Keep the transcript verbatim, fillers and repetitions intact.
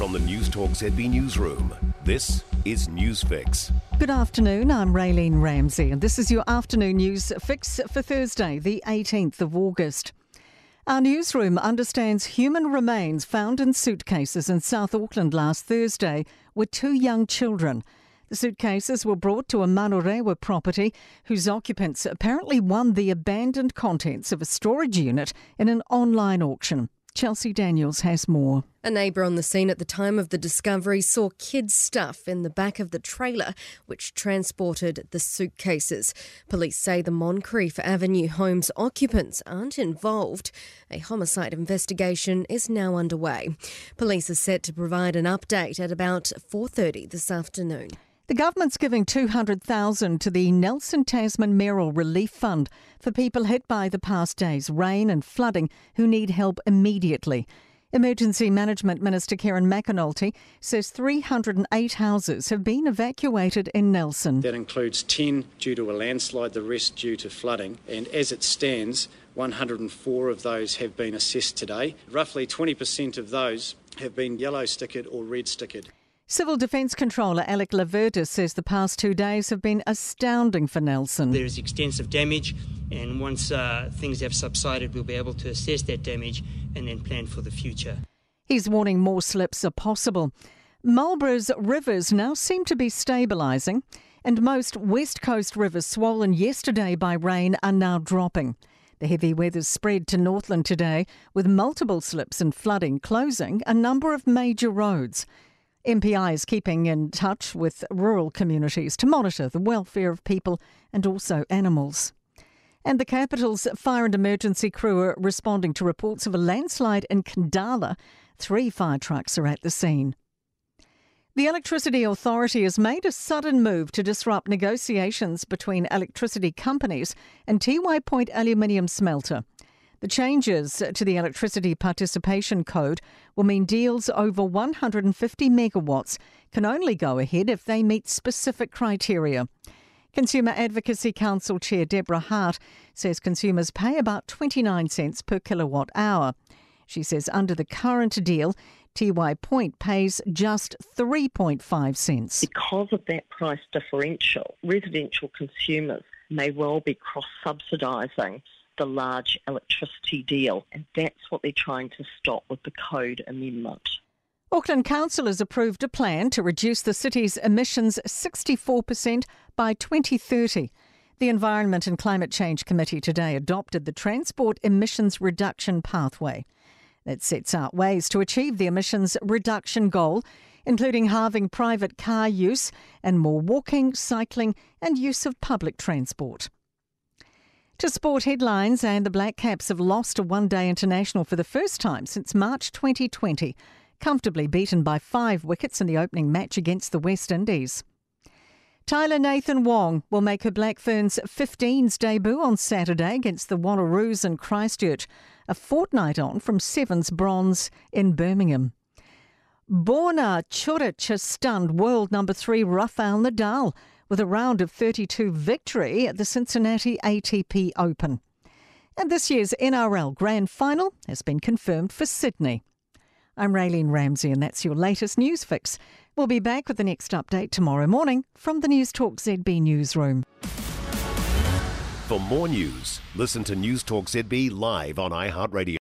From the Newstalk Z B newsroom, this is News Fix. Good afternoon, I'm Raylene Ramsey and this is your afternoon News Fix for Thursday, the eighteenth of August. Our newsroom understands human remains found in suitcases in South Auckland last Thursday were two young children. The suitcases were brought to a Manurewa property whose occupants apparently won the abandoned contents of a storage unit in an online auction. Chelsea Daniels has more. A neighbour on the scene at the time of the discovery saw kids' stuff in the back of the trailer which transported the suitcases. Police say the Moncrief Avenue home's occupants aren't involved. A homicide investigation is now underway. Police are set to provide an update at about four thirty this afternoon. The government's giving two hundred thousand dollars to the Nelson Tasman Merrill Relief Fund for people hit by the past day's rain and flooding who need help immediately. Emergency Management Minister Karen McAnulty says three hundred eight houses have been evacuated in Nelson. That includes ten due to a landslide, the rest due to flooding, and as it stands, one hundred and four of those have been assessed today. Roughly twenty percent of those have been yellow-stickered or red-stickered. Civil Defence Controller Alec Lavertis says the past two days have been astounding for Nelson. There is extensive damage, and once uh, things have subsided, we'll be able to assess that damage and then plan for the future. He's warning more slips are possible. Marlborough's rivers now seem to be stabilising, and most West Coast rivers swollen yesterday by rain are now dropping. The heavy weather's spread to Northland today, with multiple slips and flooding closing a number of major roads. M P I is keeping in touch with rural communities to monitor the welfare of people and also animals. And the capital's fire and emergency crew are responding to reports of a landslide in Kandala. Three fire trucks are at the scene. The Electricity Authority has made a sudden move to disrupt negotiations between electricity companies and T Y Point aluminium smelter. The changes to the Electricity Participation Code will mean deals over one hundred fifty megawatts can only go ahead if they meet specific criteria. Consumer Advocacy Council Chair Deborah Hart says consumers pay about twenty-nine cents per kilowatt hour. She says under the current deal, T Y Point pays just three point five cents. Because of that price differential, residential consumers may well be cross-subsidising the large electricity deal, and that's what they're trying to stop with the code amendment. Auckland Council has approved a plan to reduce the city's emissions sixty-four percent by twenty thirty. The Environment and Climate Change Committee today adopted the Transport Emissions Reduction Pathway. It sets out ways to achieve the emissions reduction goal, including halving private car use and more walking, cycling and use of public transport. To sport headlines, and the Black Caps have lost a one-day international for the first time since March twenty twenty, comfortably beaten by five wickets in the opening match against the West Indies. Tyler Nathan Wong will make her Black Ferns fifteens debut on Saturday against the Wanneroos in Christchurch, a fortnight on from Sevens bronze in Birmingham. Borna Coric has stunned world number three Rafael Nadal with a round of thirty-two victory at the Cincinnati A T P Open. And this year's N R L Grand Final has been confirmed for Sydney. I'm Raylene Ramsey and that's your latest News Fix. We'll be back with the next update tomorrow morning from the Newstalk Z B newsroom. For more news, listen to Newstalk Z B live on iHeartRadio.